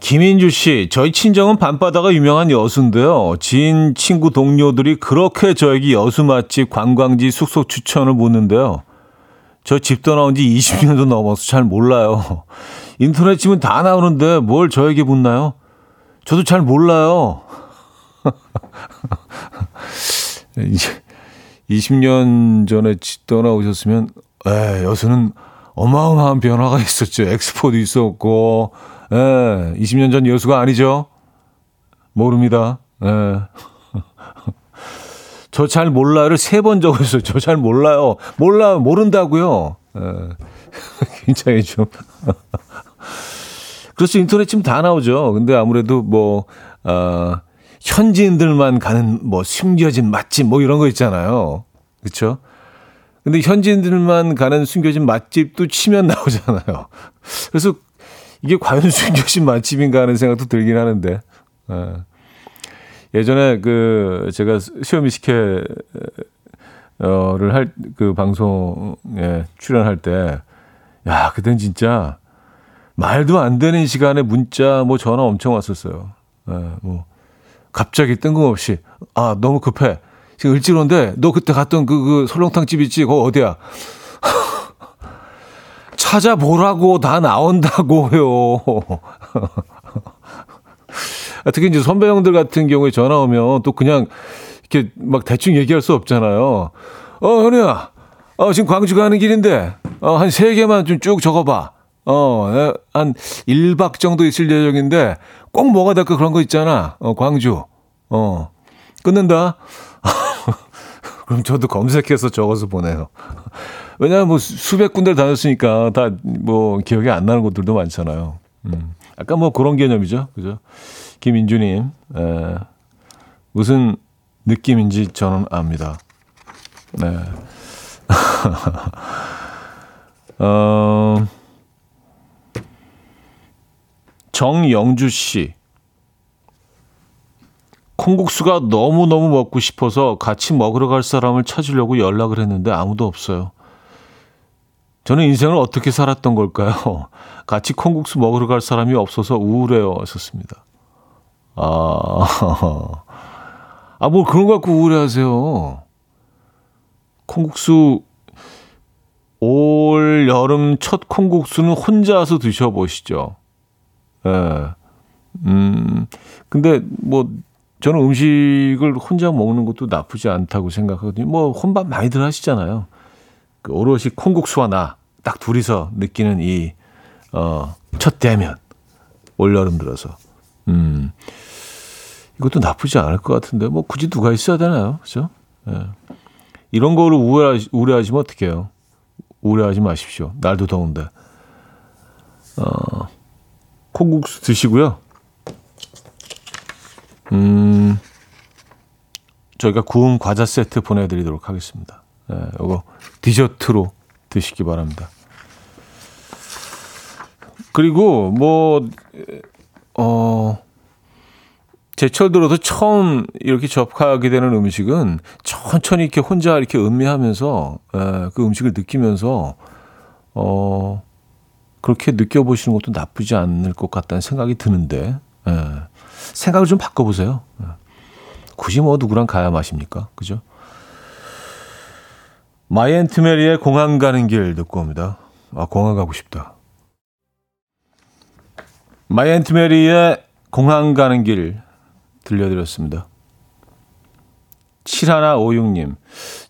김인주 씨, 저희 친정은 밤바다가 유명한 여수인데요. 지인, 친구, 동료들이 그렇게 저에게 여수 맛집, 관광지, 숙소 추천을 묻는데요. 저 집 떠나온 지 20년도 넘어서 잘 몰라요. 인터넷 치면 다 나오는데 뭘 저에게 묻나요? 저도 잘 몰라요. 20년 전에 떠나오셨으면 여수는 어마어마한 변화가 있었죠. 엑스포도 있었고. 20년 전 여수가 아니죠. 모릅니다. 저 잘 몰라요를 3번 적었어요. 저 잘 몰라요. 모른다고요. 굉장히 좀. 그래서 인터넷 지금 다 나오죠. 근데 아무래도 현지인들만 가는 숨겨진 맛집 이런 거 있잖아요. 그렇죠? 근데 현지인들만 가는 숨겨진 맛집도 치면 나오잖아요. 그래서 이게 과연 숨겨진 맛집인가 하는 생각도 들긴 하는데. 예전에 제가 수요미식회를 할 그 방송에 출연할 때, 그땐 진짜 말도 안 되는 시간에 문자 전화 엄청 왔었어요. 갑자기 뜬금없이 너무 급해. 지금 을지로인데 너 그때 갔던 그 설렁탕 집 있지? 그거 어디야? 찾아보라고, 다 나온다고요. 특히 이제 선배 형들 같은 경우에 전화 오면 또 그냥 이렇게 대충 얘기할 수 없잖아요. 현우야, 지금 광주 가는 길인데, 한 3개만 좀 쭉 적어봐. 한 1박 정도 있을 예정인데, 꼭 뭐가 될까 그런 거 있잖아. 광주. 끊는다. 그럼 저도 검색해서 적어서 보내요. 왜냐하면 뭐 수백 군데를 다녔으니까 다 뭐 기억이 안 나는 것들도 많잖아요. 약간 뭐 그런 개념이죠. 그죠? 김인주님, 무슨 느낌인지 저는 압니다. 네. 정영주 씨. 콩국수가 너무너무 먹고 싶어서 같이 먹으러 갈 사람을 찾으려고 연락을 했는데 아무도 없어요. 저는 인생을 어떻게 살았던 걸까요? 같이 콩국수 먹으러 갈 사람이 없어서 우울해요. 하셨습니다. 뭐 그런 거 갖고 우울해하세요. 콩국수, 올 여름 첫 콩국수는 혼자서 드셔보시죠. 예. 근데 뭐, 저는 음식을 혼자 먹는 것도 나쁘지 않다고 생각하거든요. 뭐 혼밥 많이들 하시잖아요. 그 오롯이 콩국수와 나 딱 둘이서 느끼는 이 첫 대면 올여름 들어서 이것도 나쁘지 않을 것 같은데 뭐 굳이 누가 있어야 되나요, 그죠? 예. 이런 거를 우려하시면 어떡해요? 우려하지 마십시오. 날도 더운데 콩국수 드시고요. 저희가 구운 과자 세트 보내드리도록 하겠습니다. 네, 이거 디저트로 드시기 바랍니다. 그리고 뭐 제철 들어서 처음 이렇게 접하게 되는 음식은 천천히 이렇게 혼자 이렇게 음미하면서 그 음식을 느끼면서 그렇게 느껴보시는 것도 나쁘지 않을 것 같다는 생각이 드는데. 생각을 좀 바꿔보세요. 굳이 뭐 누구랑 가야 마십니까? 그죠? 마이앤트메리의 공항 가는 길 듣고 옵니다. 공항 가고 싶다. 마이앤트메리의 공항 가는 길 들려드렸습니다. 7156님.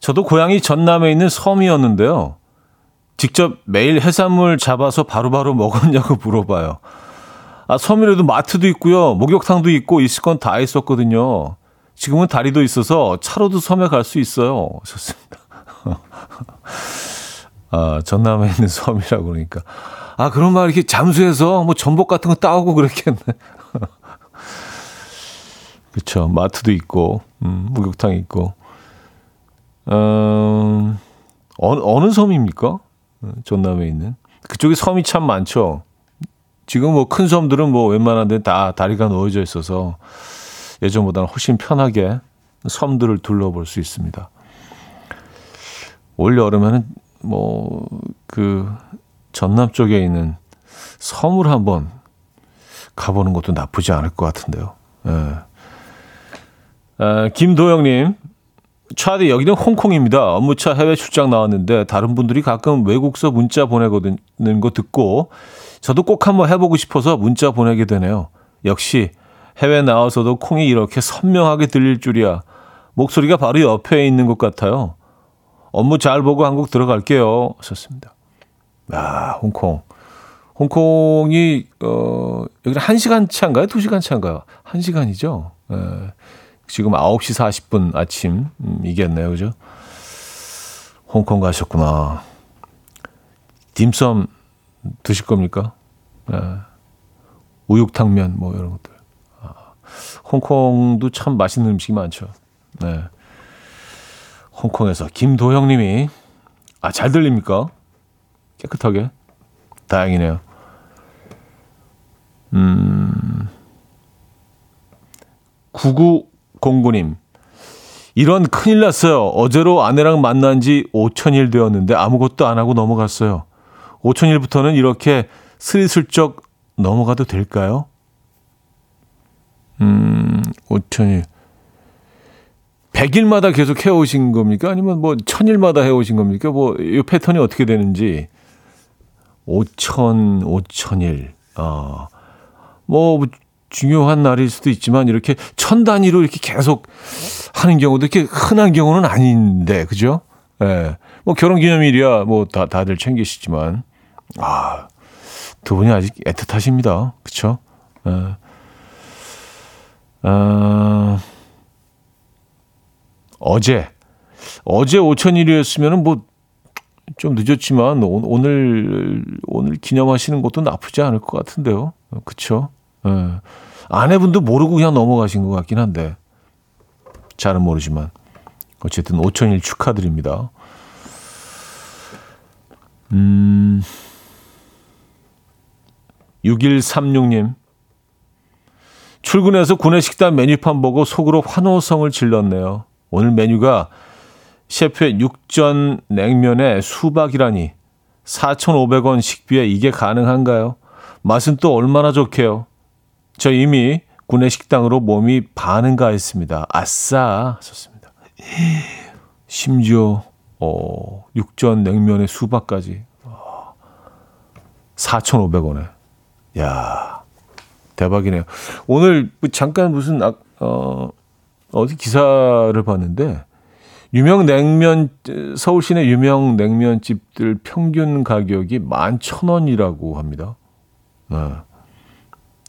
저도 고향이 전남에 있는 섬이었는데요. 직접 매일 해산물 잡아서 바로바로 먹었냐고 물어봐요. 섬이라도 마트도 있고요. 목욕탕도 있고 있을 건 다 있었거든요. 지금은 다리도 있어서 차로도 섬에 갈 수 있어요. 좋습니다. 전남에 있는 섬이라고 그러니까. 그런 말 이렇게 잠수해서 뭐 전복 같은 거 따오고 그랬겠네. 그렇죠. 마트도 있고 목욕탕 있고. 어느 섬입니까? 전남에 있는. 그쪽에 섬이 참 많죠. 지금 뭐 큰 섬들은 뭐 웬만한 데는 다 다리가 놓여져 있어서 예전보다는 훨씬 편하게 섬들을 둘러볼 수 있습니다. 올 여름에는 뭐 그 전남 쪽에 있는 섬을 한번 가보는 것도 나쁘지 않을 것 같은데요. 김도영님, 차디 여기는 홍콩입니다. 업무차 해외 출장 나왔는데 다른 분들이 가끔 외국서 문자 보내는 거 듣고 저도 꼭 한번 해보고 싶어서 문자 보내게 되네요. 역시 해외 나와서도 콩이 이렇게 선명하게 들릴 줄이야. 목소리가 바로 옆에 있는 것 같아요. 업무 잘 보고 한국 들어갈게요. 썼습니다. 홍콩. 홍콩이 여기는 1시간 차인가요? 2시간 차인가요? 1시간이죠. 지금 9시 40분 아침이겠네요. 그죠? 홍콩 가셨구나. 딤섬 드실 겁니까? 우육탕면 뭐 이런 것들. 홍콩도 참 맛있는 음식이 많죠. 네. 홍콩에서 김도형님이 잘 들립니까? 깨끗하게. 다행이네요. 구구공구님. 이런 큰일 났어요. 어제로 아내랑 만난 지 5,000일 되었는데 아무것도 안 하고 넘어갔어요. 5,000일부터는 이렇게 스리슬쩍 넘어가도 될까요? 5,000일. 100일마다 계속 해오신 겁니까? 아니면 뭐 1,000일마다 해오신 겁니까? 뭐 이 패턴이 어떻게 되는지. 5,000일. 뭐 중요한 날일 수도 있지만 이렇게 1,000 단위로 이렇게 계속 하는 경우도 이렇게 흔한 경우는 아닌데, 그죠? 예. 뭐 결혼기념일이야 뭐 다들 챙기시지만 아, 두 분이 아직 애틋하십니다. 그렇죠? 어제 5,000일이었으면 뭐 좀 늦었지만 오늘 기념하시는 것도 나쁘지 않을 것 같은데요. 그렇죠? 아내분도 모르고 그냥 넘어가신 것 같긴 한데 잘은 모르지만 어쨌든 5,000일 축하드립니다. 음, 6136님 출근해서 구내식당 메뉴판 보고 속으로 환호성을 질렀네요. 오늘 메뉴가 셰프의 육전 냉면에 수박이라니 4,500원 식비에 이게 가능한가요? 맛은 또 얼마나 좋게요? 저 이미 구내식당으로 몸이 반응가했습니다. 아싸 썼습니다. 심지어 육전 냉면에 수박까지 4,500원에 야 대박이네요. 오늘 잠깐 무슨 어디 기사를 봤는데 유명 냉면 서울 시내 유명 냉면집들 평균 가격이 11,000원이라고 합니다. 네.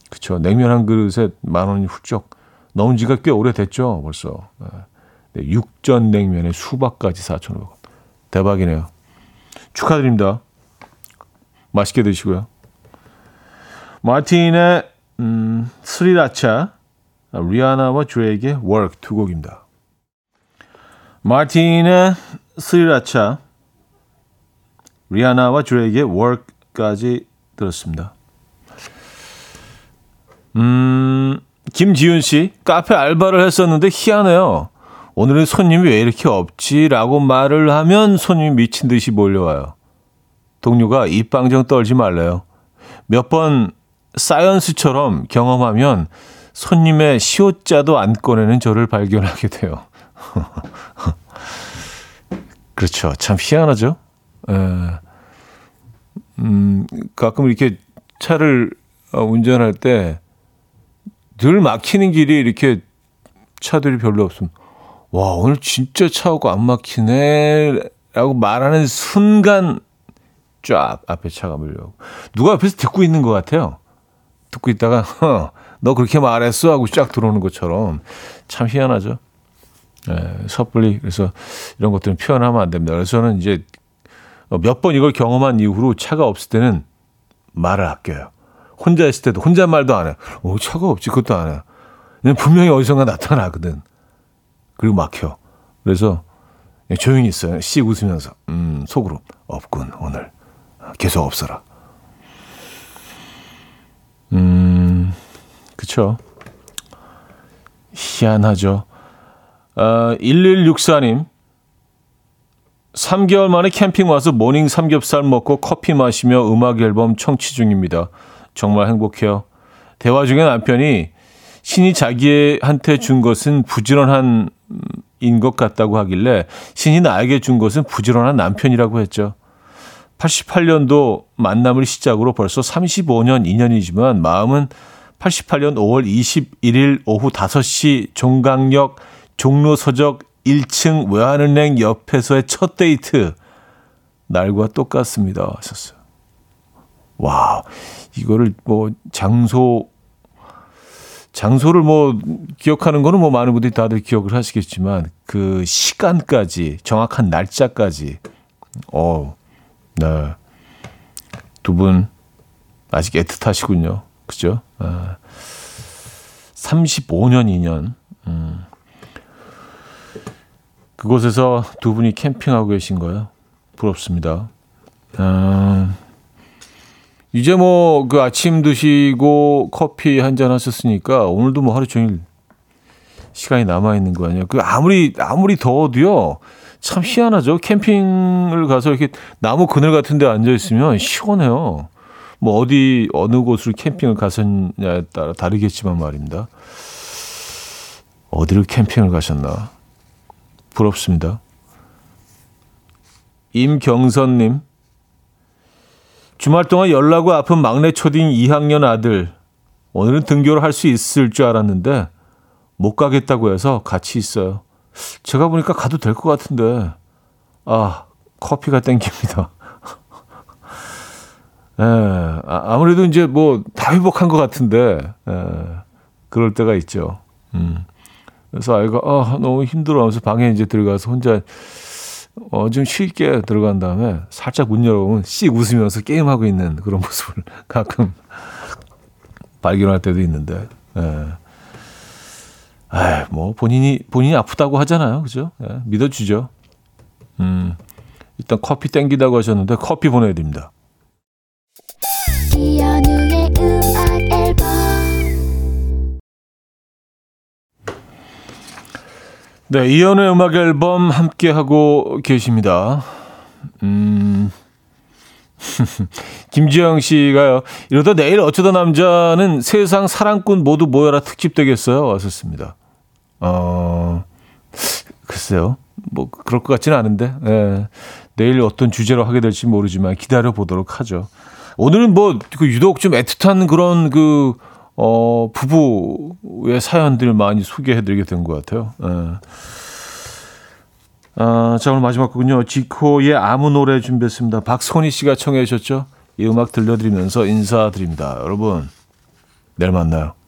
그렇죠. 냉면 한 그릇에 10,000원이 훌쩍 넘은 지가 꽤 오래됐죠. 벌써. 네. 육전 냉면에 수박까지 4,500원. 대박이네요. 축하드립니다. 맛있게 드시고요. 마틴의 스리라차, 리아나와 드레이크의 Walk 두 곡입니다. 마틴의 스리라차, 리아나와 드레이크의 Walk까지 들었습니다. 김지윤 씨, 카페 알바를 했었는데 희한해요. 오늘은 손님이 왜 이렇게 없지라고 말을 하면 손님이 미친 듯이 몰려와요. 동료가 입방정 떨지 말래요. 몇 번 사이언스처럼 경험하면 손님의 시옷자도 안 꺼내는 저를 발견하게 돼요. 그렇죠. 참 희한하죠. 가끔 이렇게 차를 운전할 때 늘 막히는 길이 이렇게 차들이 별로 없으면 와 오늘 진짜 차하고 안 막히네 라고 말하는 순간 쫙 앞에 차가 물려오고 누가 옆에서 듣고 있는 것 같아요. 듣고 있다가 너 그렇게 말했어 하고 쫙 들어오는 것처럼 참 희한하죠. 섣불리 그래서 이런 것들은 표현하면 안 됩니다. 그래서 저는 이제 몇 번 이걸 경험한 이후로 차가 없을 때는 말을 아껴요. 혼자 있을 때도 혼잣말도 안 해요. 차가 없지 그것도 안 해요. 분명히 어디선가 나타나거든. 그리고 막혀. 그래서 조용히 있어요. 씩 웃으면서 속으로 없군 오늘. 계속 없어라. 그쵸. 희한하죠. 1164님. 3개월 만에 캠핑 와서 모닝 삼겹살 먹고 커피 마시며 음악 앨범 청취 중입니다. 정말 행복해요. 대화 중에 남편이 신이 자기한테 준 것은 부지런한 인 것 같다고 하길래 신이 나에게 준 것은 부지런한 남편이라고 했죠. 88년도 만남을 시작으로 벌써 35년 인연이지만 마음은 88년 5월 21일 오후 5시 종강역 종로서적 1층 외환은행 옆에서의 첫 데이트 날과 똑같습니다. 하셨어요. 와, 이거를 뭐 장소를 뭐 기억하는 거는 뭐 많은 분들이 다들 기억을 하시겠지만 그 시간까지 정확한 날짜까지 네. 두 분 아직 애틋하시군요. 그죠? 35년 인연. 그곳에서 두 분이 캠핑하고 계신 거예요. 부럽습니다. 이제 뭐 그 아침 드시고 커피 한잔 하셨으니까 오늘도 뭐 하루 종일 시간이 남아 있는 거 아니에요. 그 아무리 더워도요. 참 희한하죠. 캠핑을 가서 이렇게 나무 그늘 같은 데 앉아 있으면 시원해요. 뭐 어느 곳으로 캠핑을 가셨냐에 따라 다르겠지만 말입니다. 어디를 캠핑을 가셨나? 부럽습니다. 임경선 님. 주말 동안 열나고 아픈 막내 초딩 2학년 아들. 오늘은 등교를 할 수 있을 줄 알았는데 못 가겠다고 해서 같이 있어요. 제가 보니까 가도 될 것 같은데. 아, 커피가 땡깁니다. 예, 아무래도 이제 뭐 다 회복한 것 같은데, 예, 그럴 때가 있죠. 그래서 아이가 너무 힘들어하면서 방에 이제 들어가서 혼자 좀 쉴게 들어간 다음에 살짝 문 열어보면 씩 웃으면서 게임하고 있는 그런 모습을 가끔 발견할 때도 있는데, 예. 뭐 본인이 아프다고 하잖아요, 그죠? 예, 믿어주죠. 일단 커피 땡기다고 하셨는데 커피 보내드립니다. 이현우의 음악 앨범. 네, 이현우의 음악 앨범 함께 하고 계십니다. 김지영 씨가요. 이러다 내일 어쩌다 남자는 세상 사랑꾼 모두 모여라 특집 되겠어요. 왔었습니다. 글쎄요. 뭐 그럴 것 같지는 않은데. 예. 내일 어떤 주제로 하게 될지 모르지만 기다려 보도록 하죠. 오늘은 뭐 유독 좀 애틋한 그런 부부의 사연들을 많이 소개해드리게 된 것 같아요. 예. 자, 오늘 마지막 곡은요. 지코의 아무 노래 준비했습니다. 박선희 씨가 청해 주셨죠. 이 음악 들려드리면서 인사드립니다. 여러분, 내일 만나요.